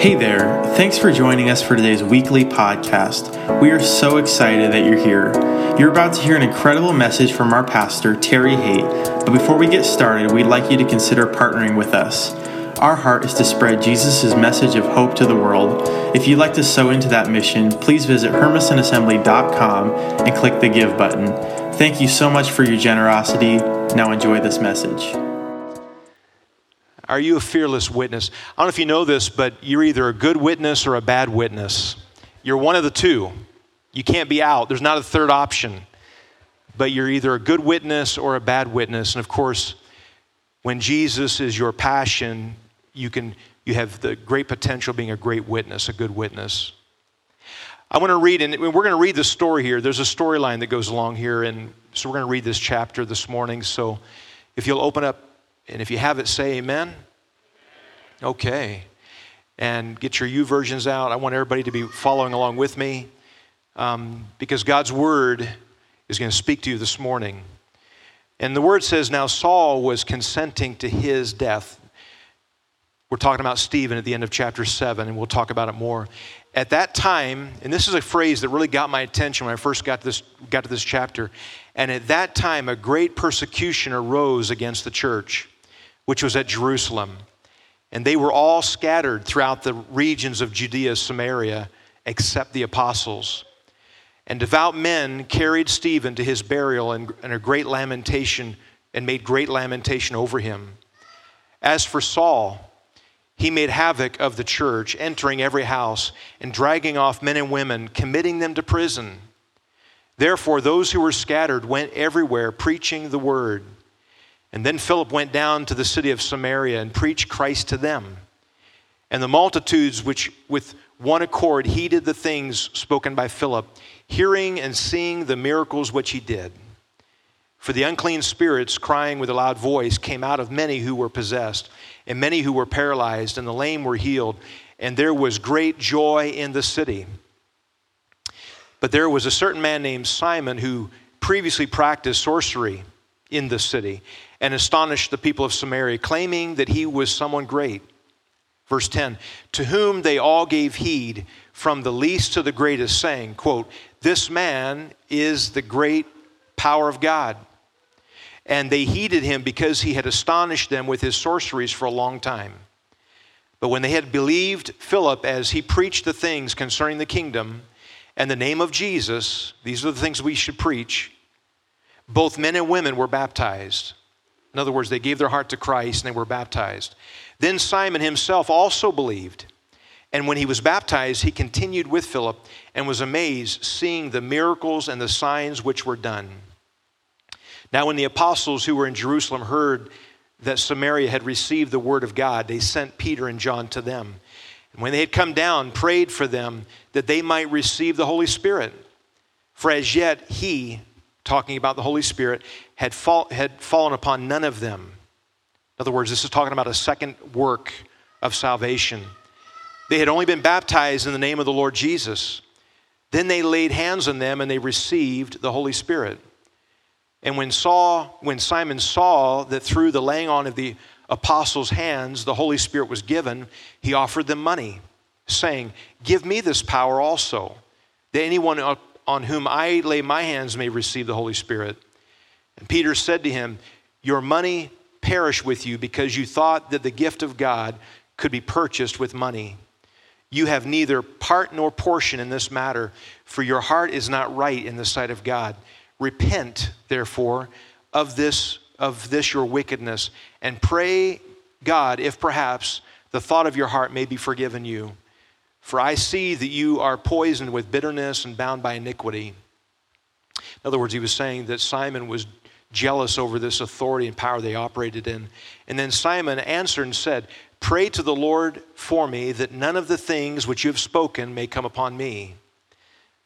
Hey there, thanks for joining us for today's weekly podcast. We are so excited that you're here. You're about to hear an incredible message from our pastor, Terry Haight, but before we get started, we'd like you to consider partnering with us. Our heart is to spread Jesus' message of hope to the world. If you'd like to sow into that mission, please visit HermesonAssembly.com and click the Give button. Thank you so much for your generosity. Now enjoy this message. Are you a fearless witness? I don't know if you know this, but you're either a good witness or a bad witness. You're one of the two. You can't be out. There's not a third option. But you're either a good witness or a bad witness. And of course, when Jesus is your passion, you have the great potential of being a great witness, a good witness. I want to read, and we're going to read the story here. There's a storyline that goes along here, and so we're going to read this chapter this morning. So if you'll open up, and if you have it, say amen. Okay. And get your U versions out. I want everybody to be following along with me because God's word is going to speak to you this morning. And the word says, now Saul was consenting to his death. We're talking about Stephen at the end of chapter 7, and we'll talk about it more. At that time, and this is a phrase that really got my attention when I first got to this chapter. And at that time, a great persecution arose against the church, which was at Jerusalem. And they were all scattered throughout the regions of Judea, Samaria, except the apostles. And devout men carried Stephen to his burial and made great lamentation over him. As for Saul, he made havoc of the church, entering every house and dragging off men and women, committing them to prison. Therefore, those who were scattered went everywhere, preaching the word. And then Philip went down to the city of Samaria and preached Christ to them. And the multitudes which with one accord heeded the things spoken by Philip, hearing and seeing the miracles which he did. For the unclean spirits, crying with a loud voice, came out of many who were possessed, and many who were paralyzed, and the lame were healed, and there was great joy in the city. But there was a certain man named Simon who previously practiced sorcery in the city and astonished the people of Samaria, claiming that he was someone great. Verse 10, to whom they all gave heed from the least to the greatest, saying, quote, this man is the great power of God. And they heeded him because he had astonished them with his sorceries for a long time. But when they had believed Philip as he preached the things concerning the kingdom and the name of Jesus, these are the things we should preach, both men and women were baptized. In other words, they gave their heart to Christ and they were baptized. Then Simon himself also believed. And when he was baptized, he continued with Philip and was amazed, seeing the miracles and the signs which were done. Now when the apostles who were in Jerusalem heard that Samaria had received the word of God, they sent Peter and John to them. And when they had come down, prayed for them that they might receive the Holy Spirit. For as yet he, talking about the Holy Spirit, had fallen upon none of them. In other words, this is talking about a second work of salvation. They had only been baptized in the name of the Lord Jesus. Then they laid hands on them and they received the Holy Spirit. And when Simon saw that through the laying on of the apostles' hands the Holy Spirit was given, he offered them money, saying, give me this power also, that anyone on whom I lay my hands may receive the Holy Spirit. And Peter said to him, your money perish with you because you thought that the gift of God could be purchased with money. You have neither part nor portion in this matter, for your heart is not right in the sight of God. Repent, therefore, of this your wickedness, and pray God if perhaps the thought of your heart may be forgiven you. For I see that you are poisoned with bitterness and bound by iniquity. In other words, he was saying that Simon was jealous over this authority and power they operated in. And then Simon answered and said, pray to the Lord for me that none of the things which you have spoken may come upon me.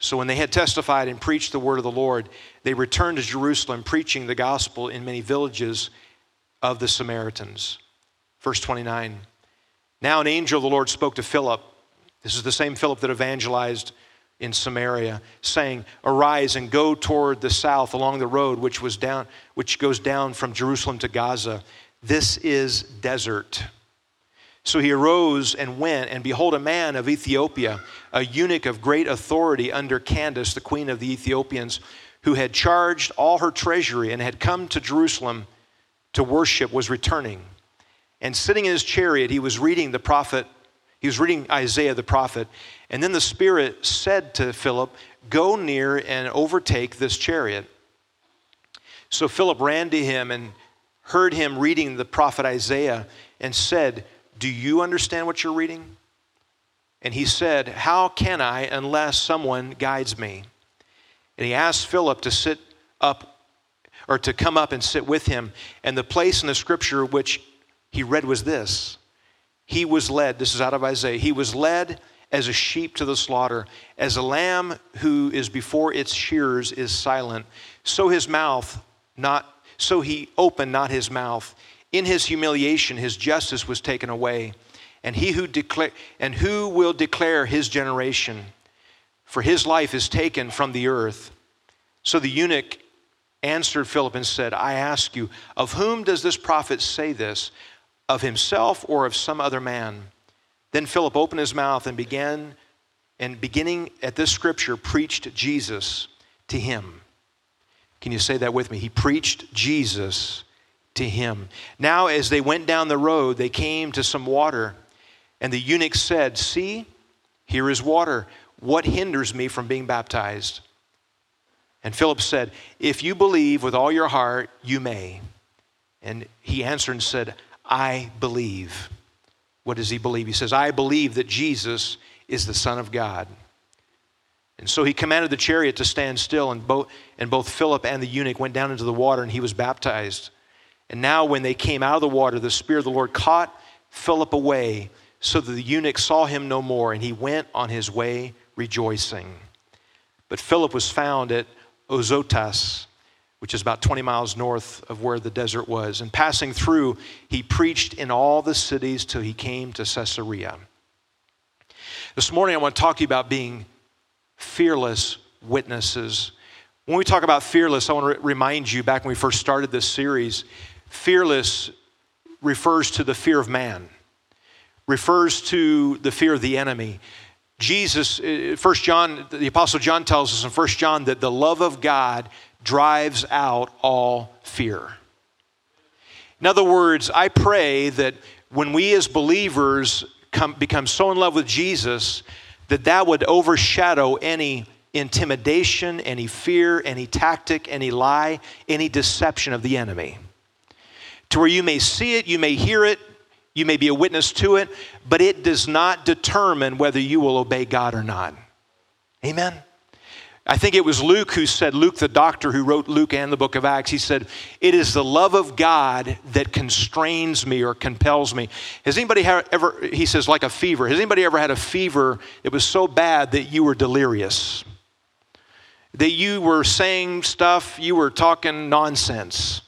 So when they had testified and preached the word of the Lord, they returned to Jerusalem, preaching the gospel in many villages of the Samaritans. Verse 29, now an angel of the Lord spoke to Philip. This is the same Philip that evangelized in Samaria, saying, arise and go toward the south along the road which goes down from Jerusalem to Gaza. This is desert. So he arose and went, and behold, a man of Ethiopia, a eunuch of great authority under Candace, the queen of the Ethiopians, who had charged all her treasury and had come to Jerusalem to worship, was returning. And sitting in his chariot, he was reading the prophet. He was reading Isaiah the prophet. And then the Spirit said to Philip, "Go near and overtake this chariot." So Philip ran to him and heard him reading the prophet Isaiah and said, "Do you understand what you're reading?" And he said, "How can I unless someone guides me?" And he asked Philip to sit up, or to come up and sit with him. And the place in the scripture which he read was this. He was led, this is out of Isaiah, he was led as a sheep to the slaughter, as a lamb who is before its shearers is silent. So he opened not his mouth. In his humiliation, his justice was taken away. And who will declare his generation? For his life is taken from the earth. So the eunuch answered Philip and said, "I ask you, of whom does this prophet say this? Of himself or of some other man?" Then Philip opened his mouth and beginning at this scripture, preached Jesus to him. Can you say that with me? He preached Jesus to him. Now, as they went down the road, they came to some water, and the eunuch said, "See, here is water. What hinders me from being baptized?" And Philip said, "If you believe with all your heart, you may." And he answered and said, "I believe." What does he believe? He says, "I believe that Jesus is the Son of God." And so he commanded the chariot to stand still, and both Philip and the eunuch went down into the water, and he was baptized. And now when they came out of the water, the Spirit of the Lord caught Philip away, so that the eunuch saw him no more, and he went on his way rejoicing. But Philip was found at Azotus, which is about 20 miles north of where the desert was. And passing through, he preached in all the cities till he came to Caesarea. This morning, I want to talk to you about being fearless witnesses. When we talk about fearless, I want to remind you back when we first started this series, fearless refers to the fear of man, refers to the fear of the enemy. Jesus, the Apostle John tells us in 1 John that the love of God drives out all fear. In other words, I pray that when we as believers become so in love with Jesus, that would overshadow any intimidation, any fear, any tactic, any lie, any deception of the enemy. To where you may see it, you may hear it, you may be a witness to it, but it does not determine whether you will obey God or not. Amen? I think it was Luke who said, Luke the doctor who wrote Luke and the book of Acts, he said, "It is the love of God that constrains me or compels me." He says, like a fever. Has anybody ever had a fever that was so bad that you were delirious? That you were saying stuff, you were talking nonsense.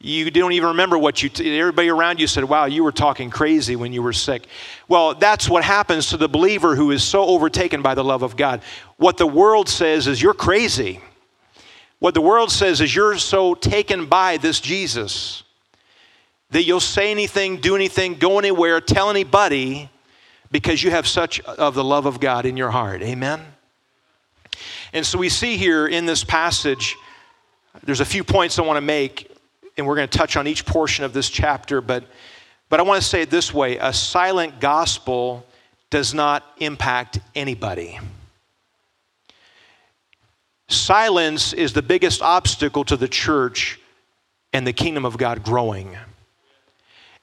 You don't even remember everybody around you said, "Wow, you were talking crazy when you were sick." Well, that's what happens to the believer who is so overtaken by the love of God. What the world says is you're crazy. What the world says is you're so taken by this Jesus that you'll say anything, do anything, go anywhere, tell anybody because you have such of the love of God in your heart. Amen? And so we see here in this passage, there's a few points I want to make. And we're going to touch on each portion of this chapter, but I want to say it this way. A silent gospel does not impact anybody. Silence is the biggest obstacle to the church and the kingdom of God growing.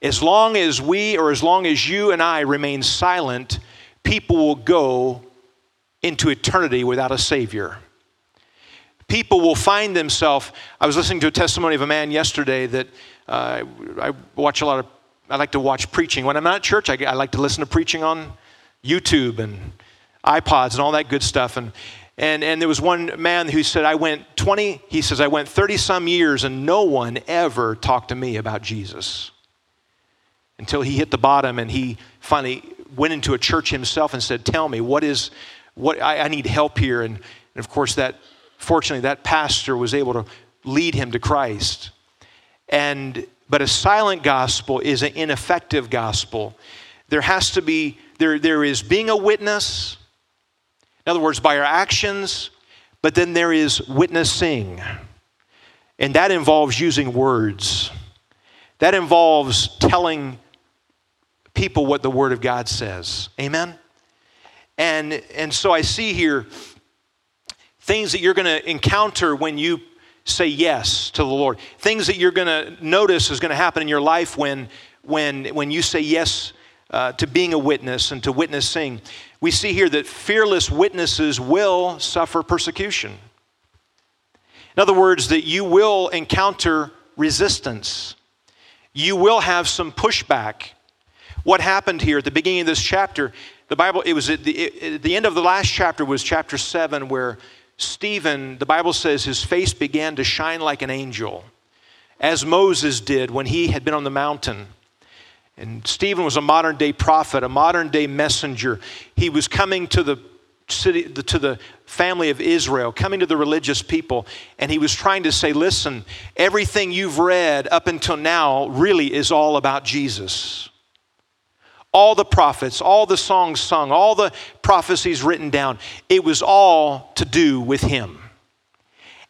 As long as you and I remain silent, people will go into eternity without a Savior. People will find themselves. I was listening to a testimony of a man yesterday that I like to watch preaching. When I'm not at church, I like to listen to preaching on YouTube and iPods and all that good stuff. And there was one man who said, I went 30 some years and no one ever talked to me about Jesus. Until he hit the bottom and he finally went into a church himself and said, "Tell me, I need help here." And of course fortunately, that pastor was able to lead him to Christ. But a silent gospel is an ineffective gospel. There has to be, there is being a witness, in other words, by our actions, but then there is witnessing. And that involves using words. That involves telling people what the Word of God says. Amen? And so I see here things that you're going to encounter when you say yes to the Lord. Things that you're going to notice is going to happen in your life when you say yes to being a witness and to witnessing. We see here that fearless witnesses will suffer persecution. In other words, that you will encounter resistance. You will have some pushback. What happened here at the beginning of this chapter, the Bible, it was at the end of the last chapter was chapter 7, where Stephen, the Bible says, his face began to shine like an angel, as Moses did when he had been on the mountain. And Stephen was a modern day prophet, a modern day messenger. He was coming to the city, to the family of Israel, coming to the religious people, and he was trying to say, listen, everything you've read up until now really is all about Jesus. All the prophets, all the songs sung, all the prophecies written down, it was all to do with him.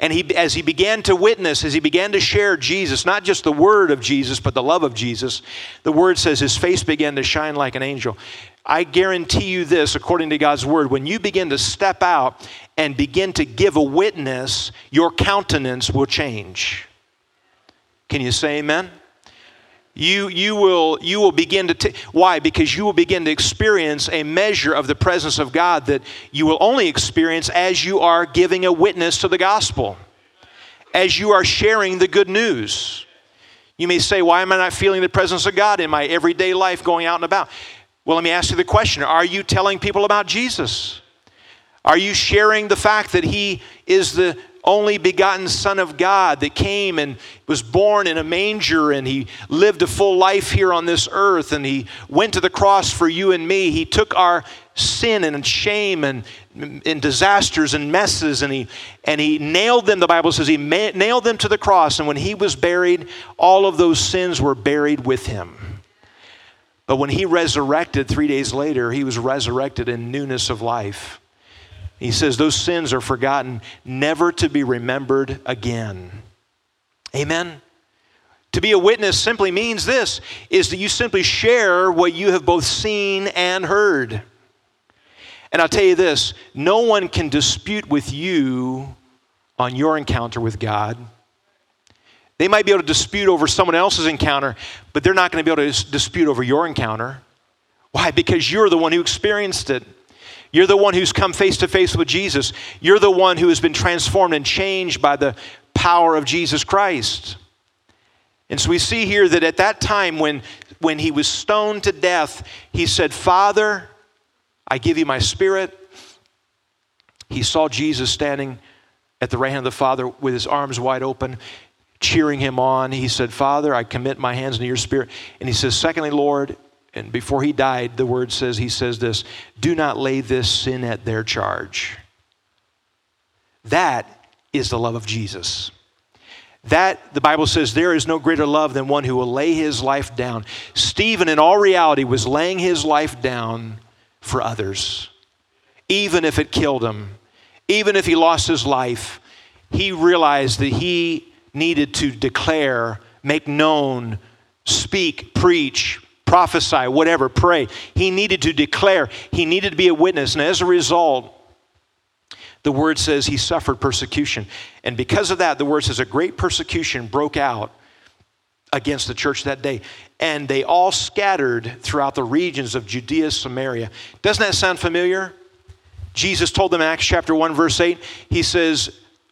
And as he began to witness, as he began to share Jesus, not just the word of Jesus, but the love of Jesus, the word says his face began to shine like an angel. I guarantee you this, according to God's word, when you begin to step out and begin to give a witness, your countenance will change. Can you say amen? You will begin to why? Because you will begin to experience a measure of the presence of God that you will only experience as you are giving a witness to the gospel, as you are sharing the good news. You may say, why am I not feeling the presence of God in my everyday life going out and about? Well, let me ask you the question. Are you telling people about Jesus? Are you sharing the fact that he is the only begotten Son of God that came and was born in a manger, and he lived a full life here on this earth, and he went to the cross for you and me. He took our sin and shame and disasters and messes, and he nailed them. The Bible says he nailed them to the cross, and when he was buried, all of those sins were buried with him. But when he resurrected 3 days later, he was resurrected in newness of life. He says, those sins are forgotten, never to be remembered again. Amen? To be a witness simply means this, is that you simply share what you have both seen and heard. And I'll tell you this, no one can dispute with you on your encounter with God. They might be able to dispute over someone else's encounter, but they're not going to be able to dispute over your encounter. Why? Because you're the one who experienced it. You're the one who's come face to face with Jesus. You're the one who has been transformed and changed by the power of Jesus Christ. And so we see here that at that time when he was stoned to death, he said, Father, I give you my spirit. He saw Jesus standing at the right hand of the Father with his arms wide open, cheering him on. He said, Father, I commit my hands into your spirit. And he says, secondly, Lord, and before he died, the word says, he says this, do not lay this sin at their charge. That is the love of Jesus. That, the Bible says, there is no greater love than one who will lay his life down. Stephen, in all reality, was laying his life down for others. Even if it killed him, even if he lost his life, he realized that he needed to declare, make known, speak, preach, prophesy, whatever, pray. He needed to declare. He needed to be a witness. And as a result, the word says he suffered persecution. And because of that, the word says a great persecution broke out against the church that day. And they all scattered throughout the regions of Judea, Samaria. Doesn't that sound familiar? Jesus told them in Acts chapter 1, verse 8, he says,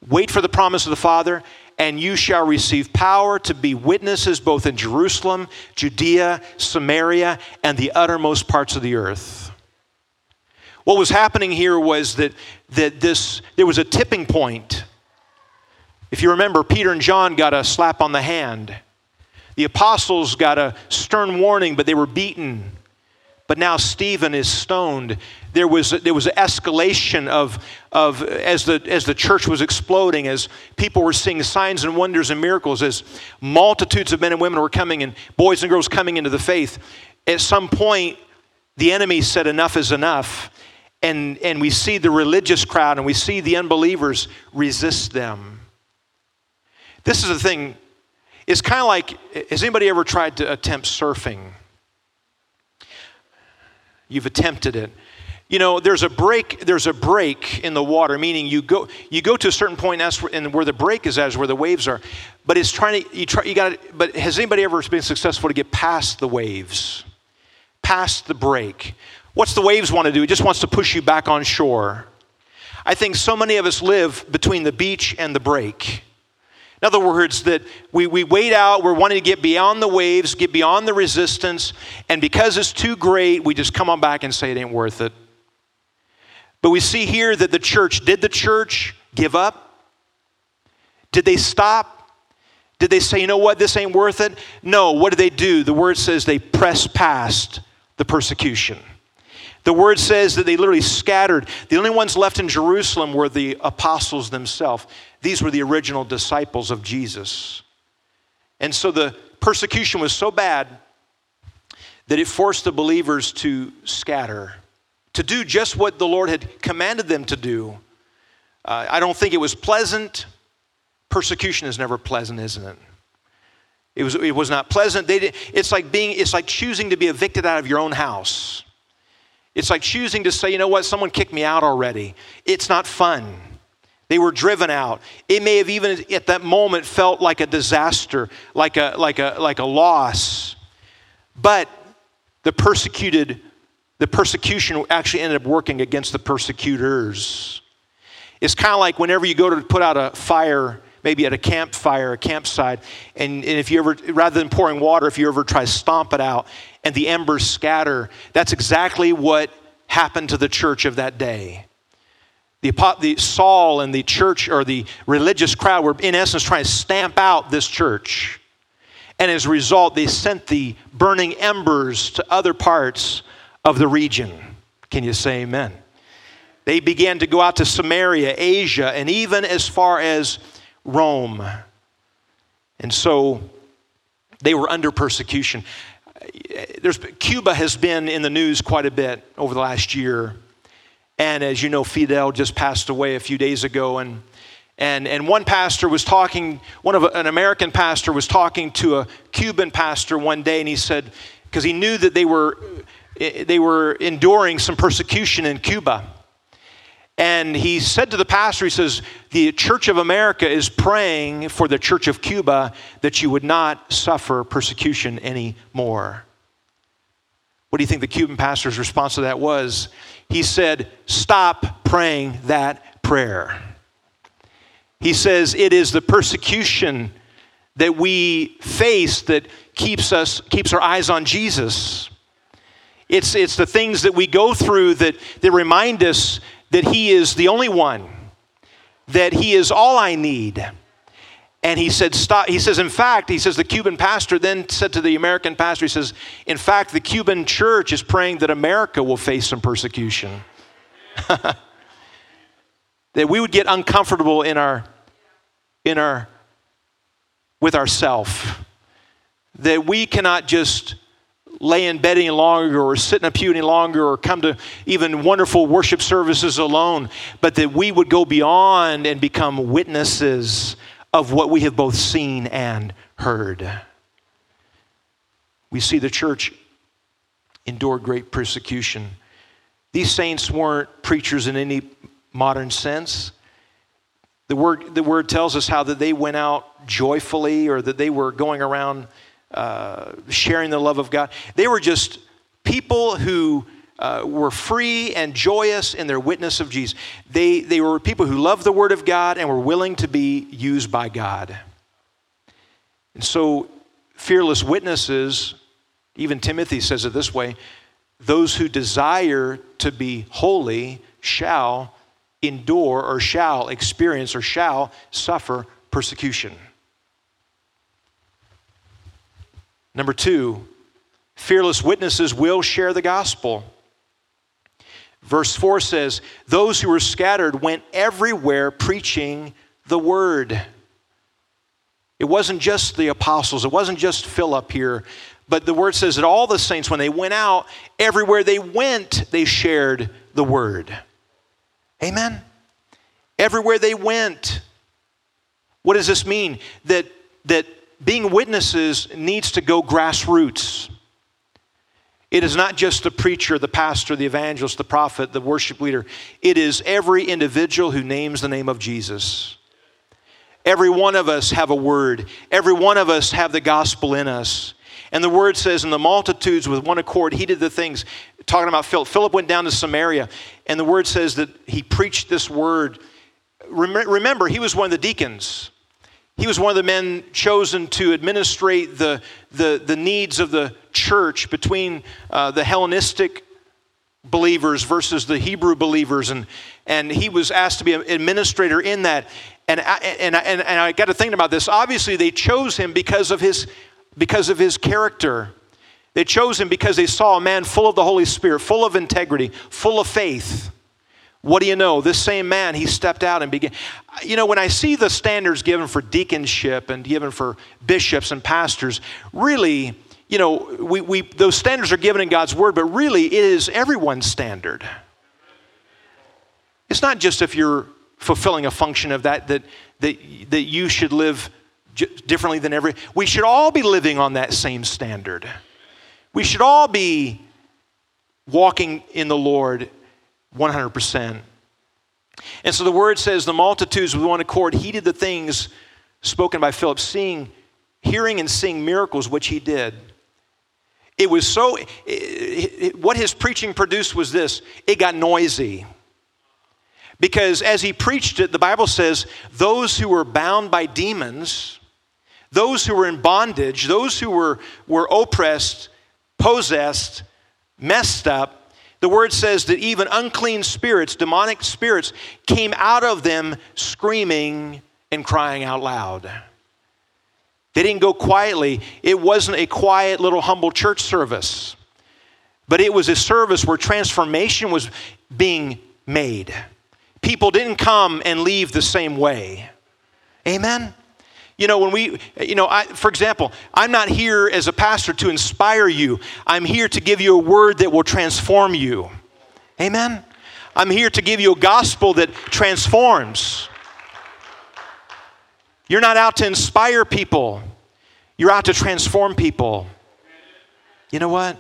wait for the promise of the Father, and you shall receive power to be witnesses both in Jerusalem, Judea, Samaria, and the uttermost parts of the earth. What was happening here was that there was a tipping point. If you remember, Peter and John got a slap on the hand. The apostles got a stern warning, but they were beaten. But now Stephen is stoned. There was an escalation of as the church was exploding, as people were seeing signs and wonders and miracles, as multitudes of men and women were coming and boys and girls coming into the faith. At some point, the enemy said enough is enough, and we see the religious crowd and we see the unbelievers resist them. This is the thing. It's kind of like, has anybody ever tried to attempt surfing? You've attempted it. You know, there's a break in the water, meaning you go to a certain point, and where the break is where the waves are. But it's but has anybody ever been successful to get past the waves? Past the break? What's the waves want to do? It just wants to push you back on shore. I think so many of us live between the beach and the break. In other words, that we wait out, we're wanting to get beyond the waves, get beyond the resistance, and because it's too great, we just come on back and say it ain't worth it. But we see here that did the church give up? Did they stop? Did they say, you know what, this ain't worth it? No, what did they do? The word says they pressed past the persecution. The word says that they literally scattered. The only ones left in Jerusalem were the apostles themselves. These were the original disciples of Jesus. And so the persecution was so bad that it forced the believers to scatter, to do just what the Lord had commanded them to do. I don't think it was pleasant. Persecution is never pleasant, isn't it? It was not pleasant. It's like choosing to be evicted out of your own house. It's like choosing to say, you know what, someone kicked me out already. It's not fun. They were driven out. It may have even at that moment felt like a disaster, like a loss. But the persecution actually ended up working against the persecutors. It's kind of like whenever you go to put out a fire, maybe at a campfire, a campsite, and if you ever, rather than pouring water, if you ever try to stomp it out, and the embers scatter. That's exactly what happened to the church of that day. The Saul and the church, or the religious crowd, were in essence trying to stamp out this church. And as a result, they sent the burning embers to other parts of the region. Can you say amen? They began to go out to Samaria, Asia, and even as far as Rome. And so they were under persecution. Cuba has been in the news quite a bit over the last year. And as you know, Fidel just passed away a few days ago. And one pastor was talking, an American pastor was talking to a Cuban pastor one day, and he said, because he knew that they were enduring some persecution in Cuba. And he said to the pastor, he says, the Church of America is praying for the Church of Cuba that you would not suffer persecution anymore. What do you think the Cuban pastor's response to that was? He said, stop praying that prayer. He says, it is the persecution that we face that keeps our eyes on Jesus. It's the things that we go through that remind us that he is the only one, that he is all I need. And he said, stop. He says, in fact, he says, the Cuban pastor then said to the American pastor, he says, in fact, the Cuban church is praying that America will face some persecution. That we would get uncomfortable with ourself. That we cannot just lay in bed any longer or sit in a pew any longer or come to even wonderful worship services alone, but that we would go beyond and become witnesses of what we have both seen and heard. We see the church endure great persecution. These saints weren't preachers in any modern sense. The word tells us how that they went out joyfully, or that they were going around sharing the love of God. They were just people who were free and joyous in their witness of Jesus. They were people who loved the Word of God and were willing to be used by God. And so fearless witnesses, even Timothy says it this way, those who desire to be holy shall endure, or shall experience, or shall suffer persecution. Number two, fearless witnesses will share the gospel. Verse 4 says, those who were scattered went everywhere preaching the word. It wasn't just the apostles. It wasn't just Philip here, But the word says that all the saints, when they went out, everywhere they went, they shared the word. Amen? Everywhere they went. What does this mean? That being witnesses needs to go grassroots. It is not just the preacher, the pastor, the evangelist, the prophet, the worship leader. It is every individual who names the name of Jesus. Every one of us have a word. Every one of us have the gospel in us. And the word says, and the multitudes with one accord heeded the things. Talking about Philip. Philip went down to Samaria, and the word says that he preached this word. Remember, he was one of the deacons. He was one of the men chosen to administrate the needs of the church between the Hellenistic believers versus the Hebrew believers. And he was asked to be an administrator in that. And I got to thinking about this. Obviously, they chose him because of his character. They chose him because they saw a man full of the Holy Spirit, full of integrity, full of faith. What do you know? This same man, he stepped out and began. You know, when I see the standards given for deaconship and given for bishops and pastors, really, you know, we those standards are given in God's word, but really it is everyone's standard. It's not just if you're fulfilling a function of that you should live differently than every. We should all be living on that same standard. We should all be walking in the Lord 100%. And so the word says, the multitudes with one accord heeded the things spoken by Philip, hearing and seeing miracles, which he did. It was so, what his preaching produced was this: it got noisy. Because as he preached it, the Bible says, those who were bound by demons, those who were in bondage, those who were oppressed, possessed, messed up, the word says that even unclean spirits, demonic spirits, came out of them screaming and crying out loud. They didn't go quietly. It wasn't a quiet little humble church service, but it was a service where transformation was being made. People didn't come and leave the same way. Amen? You know, for example, I'm not here as a pastor to inspire you. I'm here to give you a word that will transform you. Amen? I'm here to give you a gospel that transforms. You're not out to inspire people. You're out to transform people. You know what?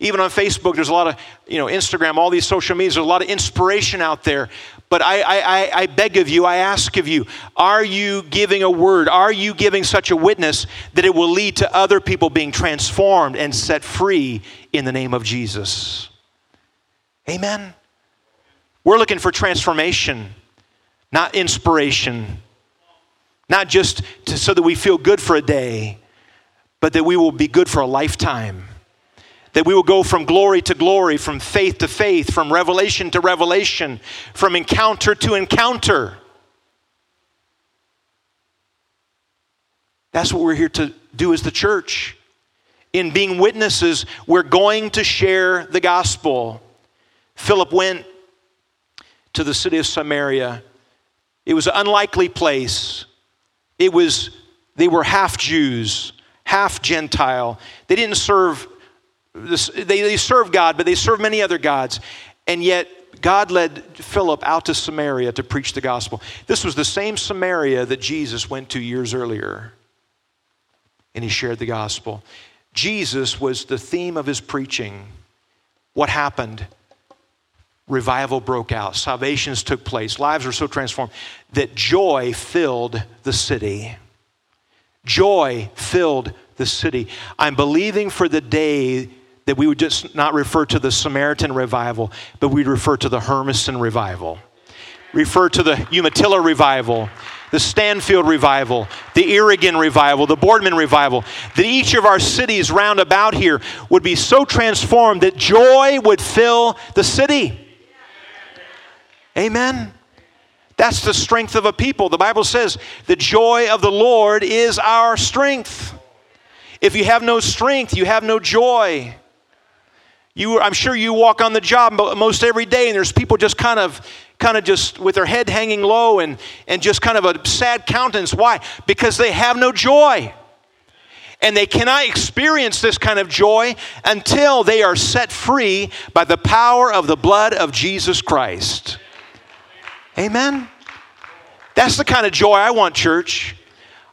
Even on Facebook, there's a lot of, Instagram, all these social medias, there's a lot of inspiration out there. But I beg of you, I ask of you, are you giving a word? Are you giving such a witness that it will lead to other people being transformed and set free in the name of Jesus? Amen? We're looking for transformation, not inspiration. Not just so that we feel good for a day, but that we will be good for a lifetime. That we will go from glory to glory, from faith to faith, from revelation to revelation, from encounter to encounter. That's what we're here to do as the church. In being witnesses, we're going to share the gospel. Philip went to the city of Samaria. It was an unlikely place. They were half Jews, half Gentile. They didn't serve They serve God, but they serve many other gods. And yet, God led Philip out to Samaria to preach the gospel. This was the same Samaria that Jesus went to years earlier. And he shared the gospel. Jesus was the theme of his preaching. What happened? Revival broke out. Salvations took place. Lives were so transformed that joy filled the city. Joy filled the city. I'm believing for the day that we would just not refer to the Samaritan revival, but we'd refer to the Hermeston revival, refer to the Umatilla revival, the Stanfield revival, the Irrigan revival, the Boardman revival, that each of our cities round about here would be so transformed that joy would fill the city. Amen. That's the strength of a people. The Bible says the joy of the Lord is our strength. If you have no strength, you have no joy. I'm sure you walk on the job most every day, and there's people just kind of just with their head hanging low and just kind of a sad countenance. Why? Because they have no joy. And they cannot experience this kind of joy until they are set free by the power of the blood of Jesus Christ. Amen? That's the kind of joy I want, church.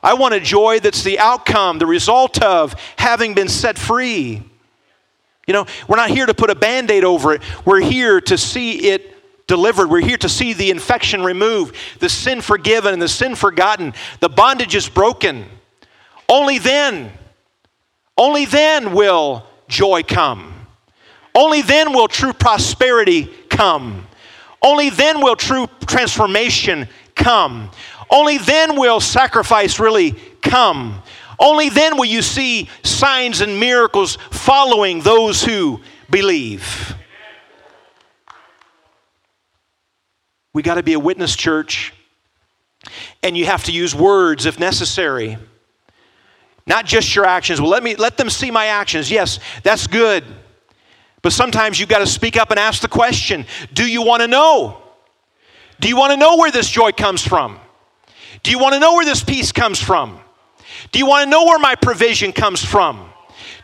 I want a joy that's the outcome, the result of having been set free. You know, we're not here to put a Band-Aid over it. We're here to see it delivered. We're here to see the infection removed, the sin forgiven and the sin forgotten. The bondage is broken. Only then will joy come. Only then will true prosperity come. Only then will true transformation come. Only then will sacrifice really come. Only then will you see signs and miracles following those who believe. We got to be a witness, church, and you have to use words if necessary. Not just your actions. Well, let them see my actions. Yes, that's good. But sometimes you've got to speak up and ask the question, do you want to know? Do you want to know where this joy comes from? Do you want to know where this peace comes from? Do you want to know where my provision comes from?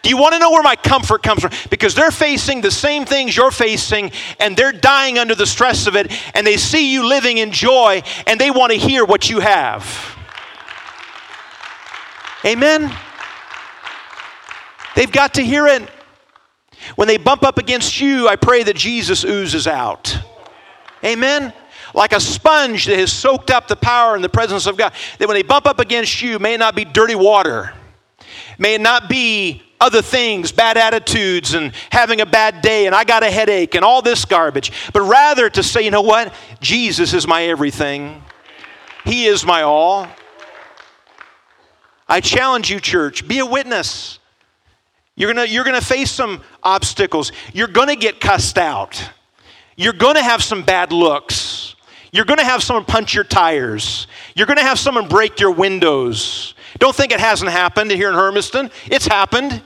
Do you want to know where my comfort comes from? Because they're facing the same things you're facing, and they're dying under the stress of it, and they see you living in joy, and they want to hear what you have. Amen? They've got to hear it. When they bump up against you, I pray that Jesus oozes out. Amen? Like a sponge that has soaked up the power and the presence of God. That when they bump up against you, may it not be dirty water. May it not be other things, bad attitudes and having a bad day and I got a headache and all this garbage. But rather to say, you know what? Jesus is my everything. He is my all. I challenge you, church, be a witness. You're gonna face some obstacles. You're gonna get cussed out. You're gonna have some bad looks. You're gonna have someone punch your tires. You're gonna have someone break your windows. Don't think it hasn't happened here in Hermiston. It's happened.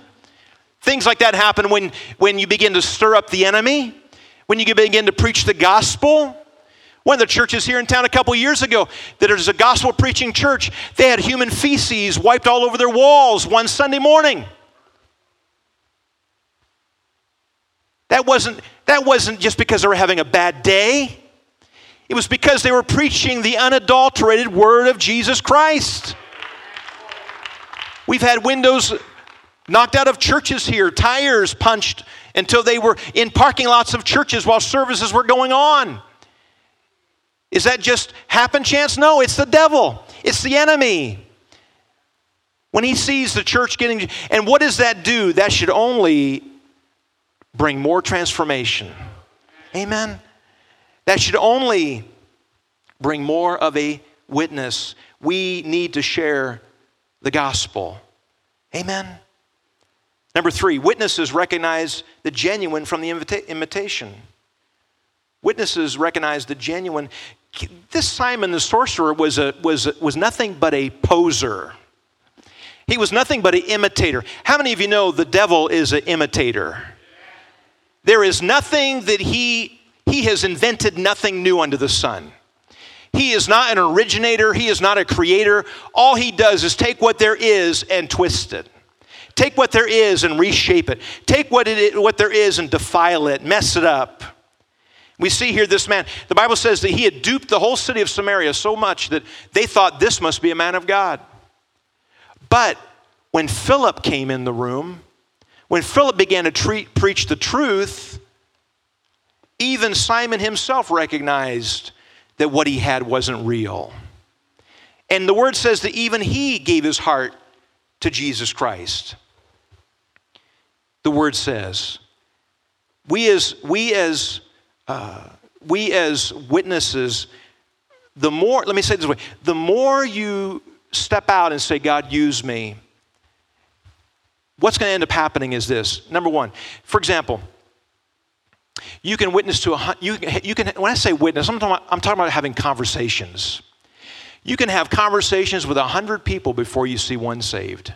Things like that happen when you begin to stir up the enemy, when you begin to preach the gospel. One of the churches here in town a couple years ago, that is a gospel preaching church, they had human feces wiped all over their walls one Sunday morning. That wasn't just because they were having a bad day. It was because they were preaching the unadulterated word of Jesus Christ. We've had windows knocked out of churches here, tires punched until they were in parking lots of churches while services were going on. Is that just happen chance? No, it's the devil. It's the enemy. When he sees the church getting, and what does that do? That should only bring more transformation. Amen? That should only bring more of a witness. We need to share the gospel. Amen? Number 3, witnesses recognize the genuine from the imitation. Witnesses recognize the genuine. This Simon the sorcerer was nothing but a poser. He was nothing but an imitator. How many of you know the devil is an imitator? There is nothing that he has invented, nothing new under the sun. He is not an originator. He is not a creator. All he does is take what there is and twist it. Take what there is and reshape it. Take what there is and defile it, mess it up. We see here this man, the Bible says that he had duped the whole city of Samaria so much that they thought this must be a man of God. But when Philip came in the room, when Philip began to preach the truth, even Simon himself recognized that what he had wasn't real. And the word says that even he gave his heart to Jesus Christ. The word says, we as witnesses, let me say it this way, the more you step out and say, God, use me, what's going to end up happening is this. Number one, for example, you can witness to you can, when I say witness, I'm talking about having conversations. You can have conversations with 100 people before you see one saved.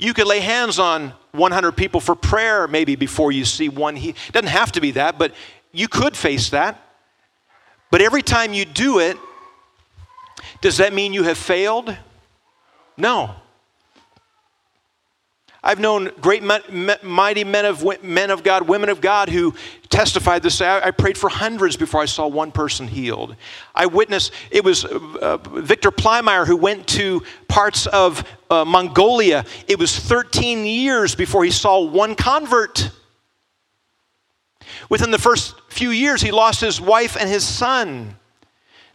You could lay hands on 100 people for prayer maybe before you see one. It doesn't have to be that, but you could face that. But every time you do it, does that mean you have failed? No. I've known great mighty men of God, women of God who testified this. I prayed for hundreds before I saw one person healed. I witnessed, it was Victor Plymire who went to parts of Mongolia. It was 13 years before he saw one convert. Within the first few years, he lost his wife and his son.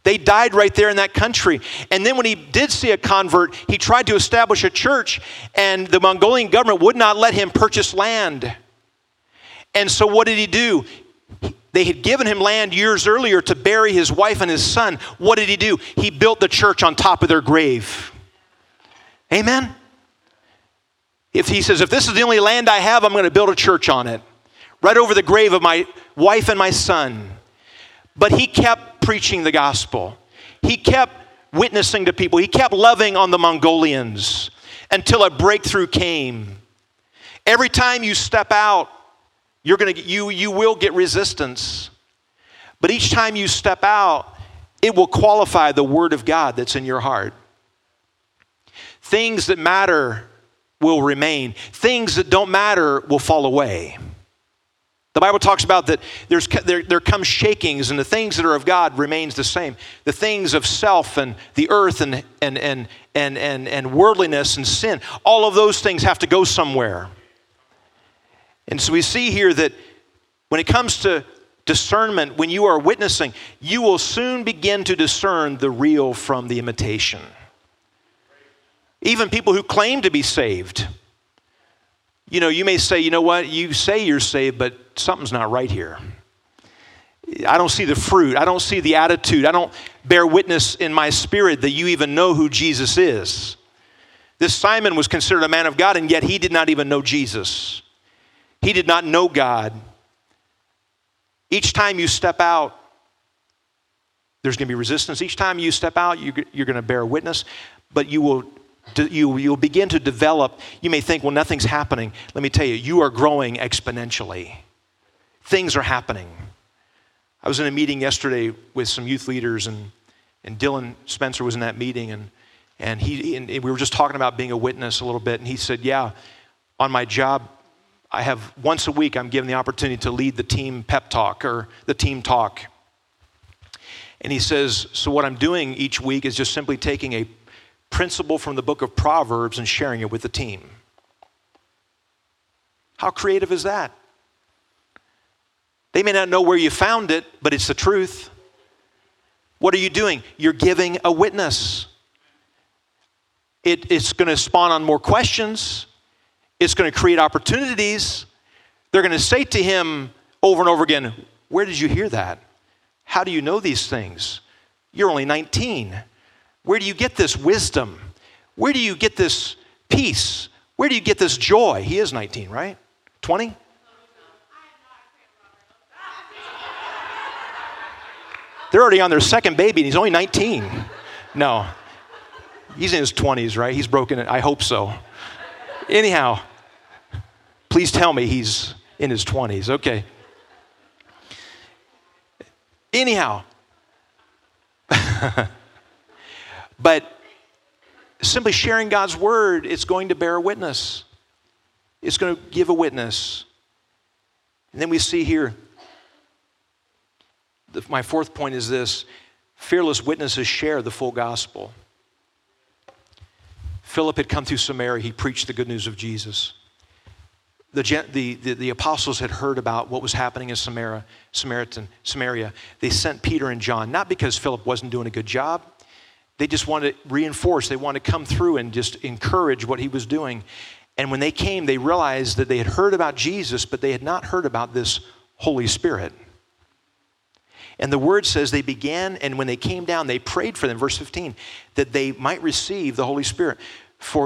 They died right there in that country. And then when he did see a convert, he tried to establish a church, and the Mongolian government would not let him purchase land. And so what did he do? They had given him land years earlier to bury his wife and his son. What did he do? He built the church on top of their grave. Amen? If he says, if this is the only land I have, I'm going to build a church on it, right over the grave of my wife and my son. But he kept preaching the gospel. He kept witnessing to people. He kept loving on the Mongolians until a breakthrough came. Every time you step out, you will get resistance. But each time you step out, it will qualify the word of God that's in your heart. Things that matter will remain. Things that don't matter will fall away. The Bible talks about that there come shakings, and the things that are of God remains the same. The things of self and the earth and worldliness and sin, all of those things have to go somewhere. And so we see here that when it comes to discernment, when you are witnessing, you will soon begin to discern the real from the imitation. Even people who claim to be saved. You know, you may say, you know what, you say you're saved, but something's not right here. I don't see the fruit. I don't see the attitude. I don't bear witness in my spirit that you even know who Jesus is. This Simon was considered a man of God, and yet he did not even know Jesus. He did not know God. Each time you step out, there's going to be resistance. Each time you step out, you're going to bear witness, but you'll begin to develop. You may think, well, nothing's happening. Let me tell you, you are growing exponentially. Things are happening. I was in a meeting yesterday with some youth leaders, and Dylan Spencer was in that meeting, and we were just talking about being a witness a little bit, and he said, yeah, on my job, I have once a week I'm given the opportunity to lead the team pep talk or the team talk. And he says, so what I'm doing each week is just simply taking a principle from the book of Proverbs and sharing it with the team. How creative is that? They may not know where you found it, but it's the truth. What are you doing? You're giving a witness. It's going to spawn on more questions. It's going to create opportunities. They're going to say to him over and over again, where did you hear that? How do you know these things? You're only 19. Where do you get this wisdom? Where do you get this peace? Where do you get this joy? He is 19, right? 20? They're already on their second baby, and he's only 19. No. He's in his 20s, right? He's broken it. I hope so. Anyhow, please tell me he's in his 20s. Okay. Anyhow. But simply sharing God's word, it's going to bear witness. It's going to give a witness. And then we see here, my fourth point is this: fearless witnesses share the full gospel. Philip had come through Samaria. He preached the good news of Jesus. The apostles had heard about what was happening in Samaria. They sent Peter and John, not because Philip wasn't doing a good job. They just wanted to reinforce. They wanted to come through and just encourage what he was doing. And when they came, they realized that they had heard about Jesus, but they had not heard about this Holy Spirit. And the word says they began, and when they came down, they prayed for them, verse 15, that they might receive the Holy Spirit. For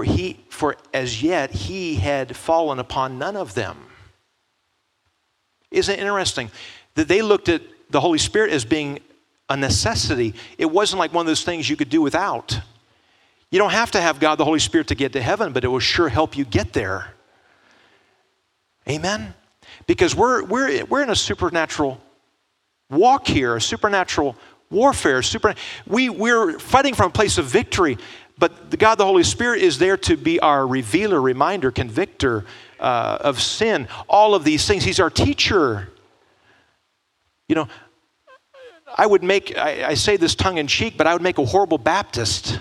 as yet, he had fallen upon none of them. Isn't it interesting that they looked at the Holy Spirit as being a necessity? It wasn't like one of those things you could do without. You don't have to have God, the Holy Spirit, to get to heaven, but it will sure help you get there. Amen? Because we're in a supernatural walk here, a supernatural warfare. We're fighting from a place of victory, But the God, the Holy Spirit, is there to be our revealer, reminder, convictor of sin. All of these things. He's our teacher. You know, I say this tongue in cheek, but I would make a horrible Baptist,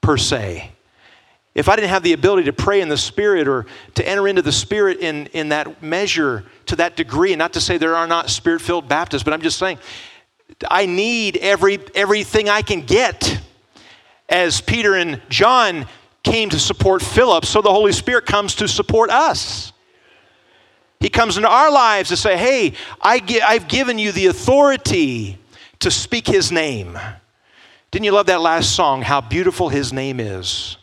per se. If I didn't have the ability to pray in the Spirit or to enter into the Spirit in that measure, to that degree, and not to say there are not Spirit-filled Baptists, but I'm just saying I need everything I can get. As Peter and John came to support Philip, so the Holy Spirit comes to support us. He comes into our lives to say, hey, I've given you the authority to speak His name. Didn't you love that last song, How Beautiful His Name Is?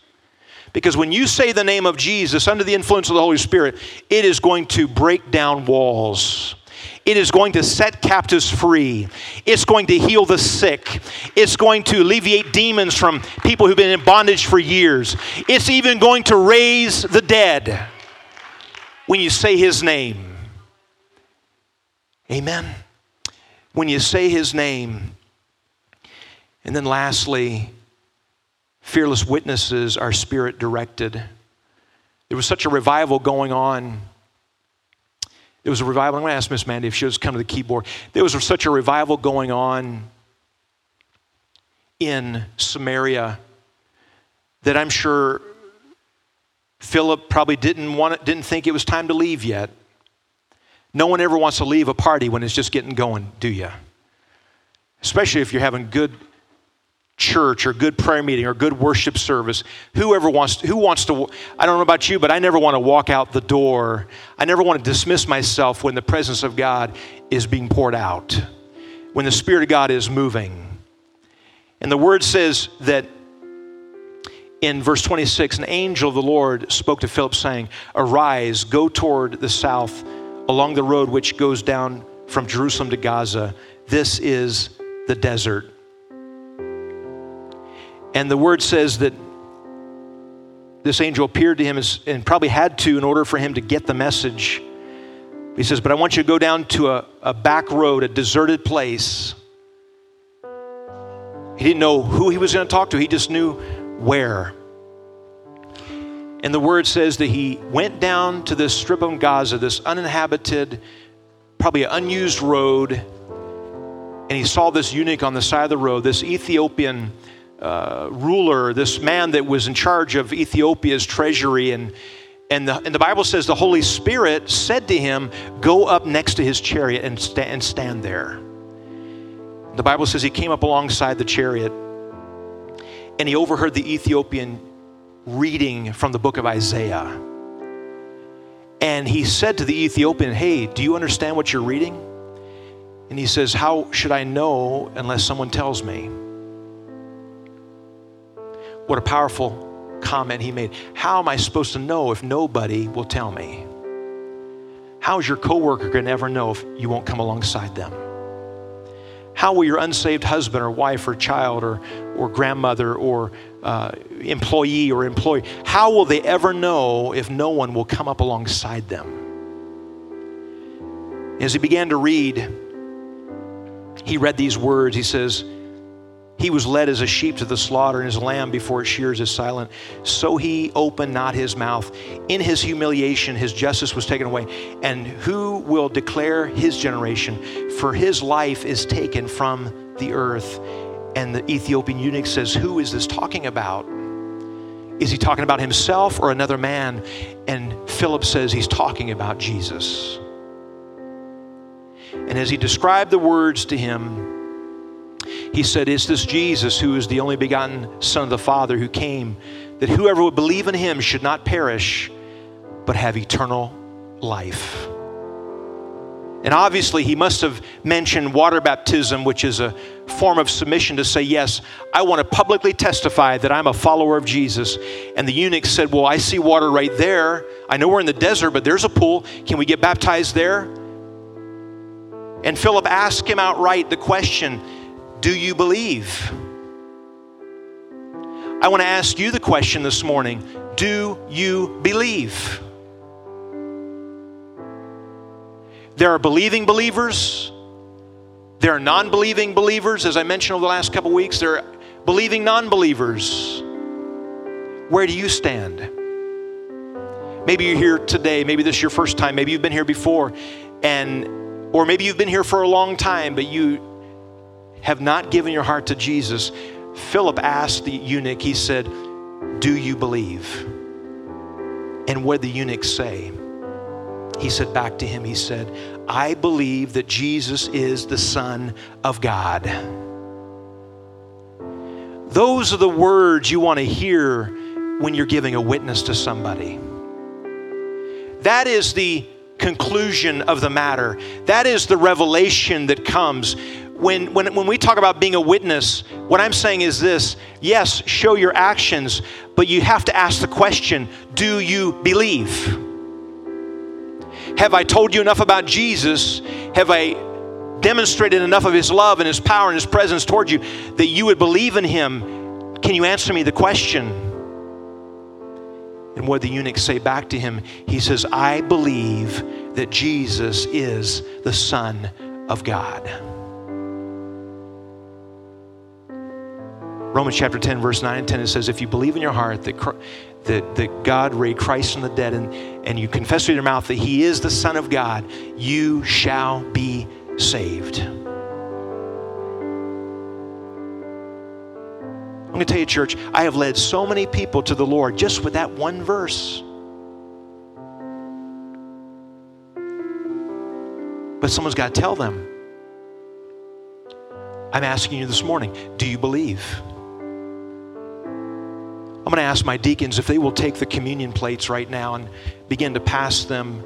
Because when you say the name of Jesus under the influence of the Holy Spirit, it is going to break down walls. It is going to set captives free. It's going to heal the sick. It's going to alleviate demons from people who've been in bondage for years. It's even going to raise the dead when you say His name. Amen. When you say His name. And then lastly, fearless witnesses are spirit directed. There was such a revival going on. There was a revival. I'm going to ask Miss Mandy if she was come to the keyboard. There was such a revival going on in Samaria that I'm sure Philip probably didn't think it was time to leave yet. No one ever wants to leave a party when it's just getting going, do you? Especially if you're having good church or good prayer meeting or good worship service. I don't know about you, but I never want to walk out the door. I never want to dismiss myself when the presence of God is being poured out, when the Spirit of God is moving. And the Word says that in verse 26, an angel of the Lord spoke to Philip saying, arise, go toward the south along the road which goes down from Jerusalem to Gaza. This is the desert. And the Word says that this angel appeared to him and probably had to in order for him to get the message. He says, but I want you to go down to a back road, a deserted place. He didn't know who he was going to talk to. He just knew where. And the Word says that he went down to this strip of Gaza, this uninhabited, probably unused road. And he saw this eunuch on the side of the road, this Ethiopian ruler, this man that was in charge of Ethiopia's treasury, and the Bible says the Holy Spirit said to him, go up next to his chariot and stand there. The Bible says he came up alongside the chariot and he overheard the Ethiopian reading from the book of Isaiah. And he said to the Ethiopian, hey, do you understand what you're reading? And he says, how should I know unless someone tells me? What a powerful comment he made. How am I supposed to know if nobody will tell me? How is your coworker going to ever know if you won't come alongside them? How will your unsaved husband or wife or child or grandmother or employee or employee, how will they ever know if no one will come up alongside them? As he began to read, he read these words. He says, he was led as a sheep to the slaughter, and his lamb before its shears is silent. So he opened not his mouth. In his humiliation, his justice was taken away. And who will declare his generation? For his life is taken from the earth. And the Ethiopian eunuch says, who is this talking about? Is he talking about himself or another man? And Philip says he's talking about Jesus. And as he described the words to him, he said, it's this Jesus who is the only begotten Son of the Father who came, that whoever would believe in him should not perish, but have eternal life. And obviously he must have mentioned water baptism, which is a form of submission to say, yes, I want to publicly testify that I'm a follower of Jesus. And the eunuch said, well, I see water right there. I know we're in the desert, but there's a pool. Can we get baptized there? And Philip asked him outright the question, do you believe? I want to ask you the question this morning. Do you believe? There are believing believers. There are non-believing believers. As I mentioned over the last couple weeks, there are believing non-believers. Where do you stand? Maybe you're here today. Maybe this is your first time. Maybe you've been here before. Or maybe you've been here for a long time, but you have not given your heart to Jesus. Philip asked the eunuch, he said, "Do you believe?" And what did the eunuch say? He said back to him, he said, "I believe that Jesus is the Son of God." Those are the words you want to hear when you're giving a witness to somebody. That is the conclusion of the matter. That is the revelation that comes. When we talk about being a witness, what I'm saying is this: yes, show your actions, but you have to ask the question, do you believe? Have I told you enough about Jesus? Have I demonstrated enough of his love and his power and his presence toward you that you would believe in him? Can you answer me the question? And what did the eunuch say back to him? He says, "I believe that Jesus is the Son of God." Romans chapter 10, verse 9 and 10, it says, if you believe in your heart that God raised Christ from the dead and you confess with your mouth that he is the Son of God, you shall be saved. I'm going to tell you, church, I have led so many people to the Lord just with that one verse. But someone's got to tell them. I'm asking you this morning, do you believe? I'm going to ask my deacons if they will take the communion plates right now and begin to pass them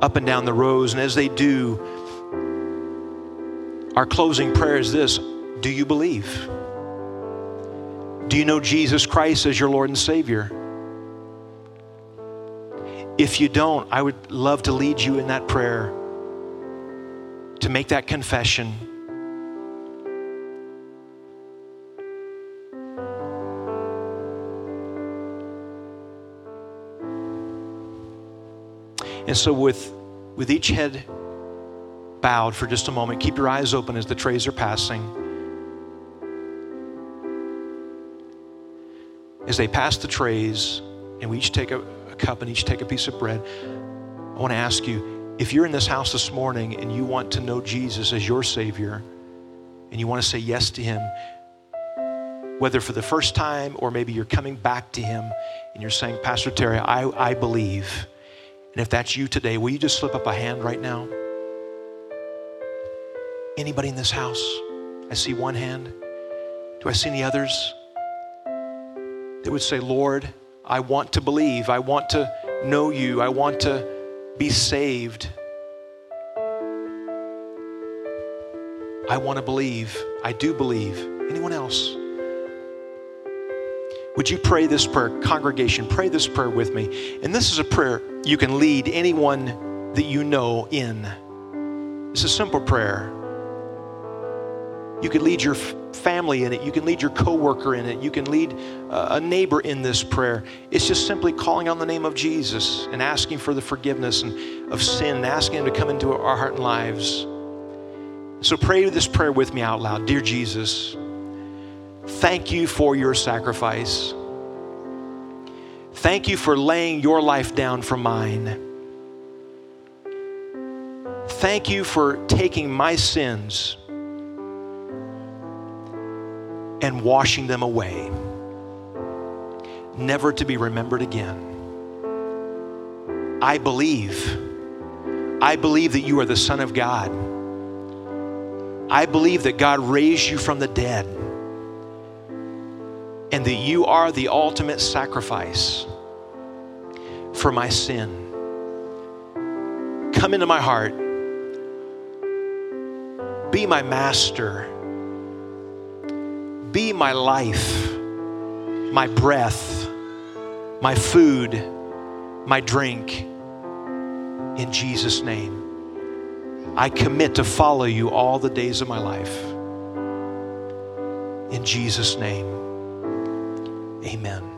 up and down the rows. And as they do, our closing prayer is this: do you believe? Do you know Jesus Christ as your Lord and Savior? If you don't, I would love to lead you in that prayer, to make that confession. And so with each head bowed for just a moment, keep your eyes open as the trays are passing. As they pass the trays, and we each take a cup and each take a piece of bread, I want to ask you, if you're in this house this morning and you want to know Jesus as your Savior, and you want to say yes to him, whether for the first time or maybe you're coming back to him and you're saying, "Pastor Terry, I believe." And if that's you today, will you just slip up a hand right now? Anybody in this house? I see one hand. Do I see any others? They would say, "Lord, I want to believe. I want to know you. I want to be saved. I want to believe. I do believe." Anyone else? Would you pray this prayer? Congregation, pray this prayer with me. And this is a prayer you can lead anyone that you know in. It's a simple prayer. You could lead your family in it. You can lead your coworker in it. You can lead a neighbor in this prayer. It's just simply calling on the name of Jesus and asking for the forgiveness of sin and asking him to come into our heart and lives. So pray this prayer with me out loud. Dear Jesus, thank you for your sacrifice. Thank you for laying your life down for mine. Thank you for taking my sins and washing them away, never to be remembered again. I believe that you are the Son of God. I believe that God raised you from the dead, and that you are the ultimate sacrifice for my sin. Come into my heart. Be my master. Be my life, my breath, my food, my drink. In Jesus' name, I commit to follow you all the days of my life. In Jesus' name. Amen.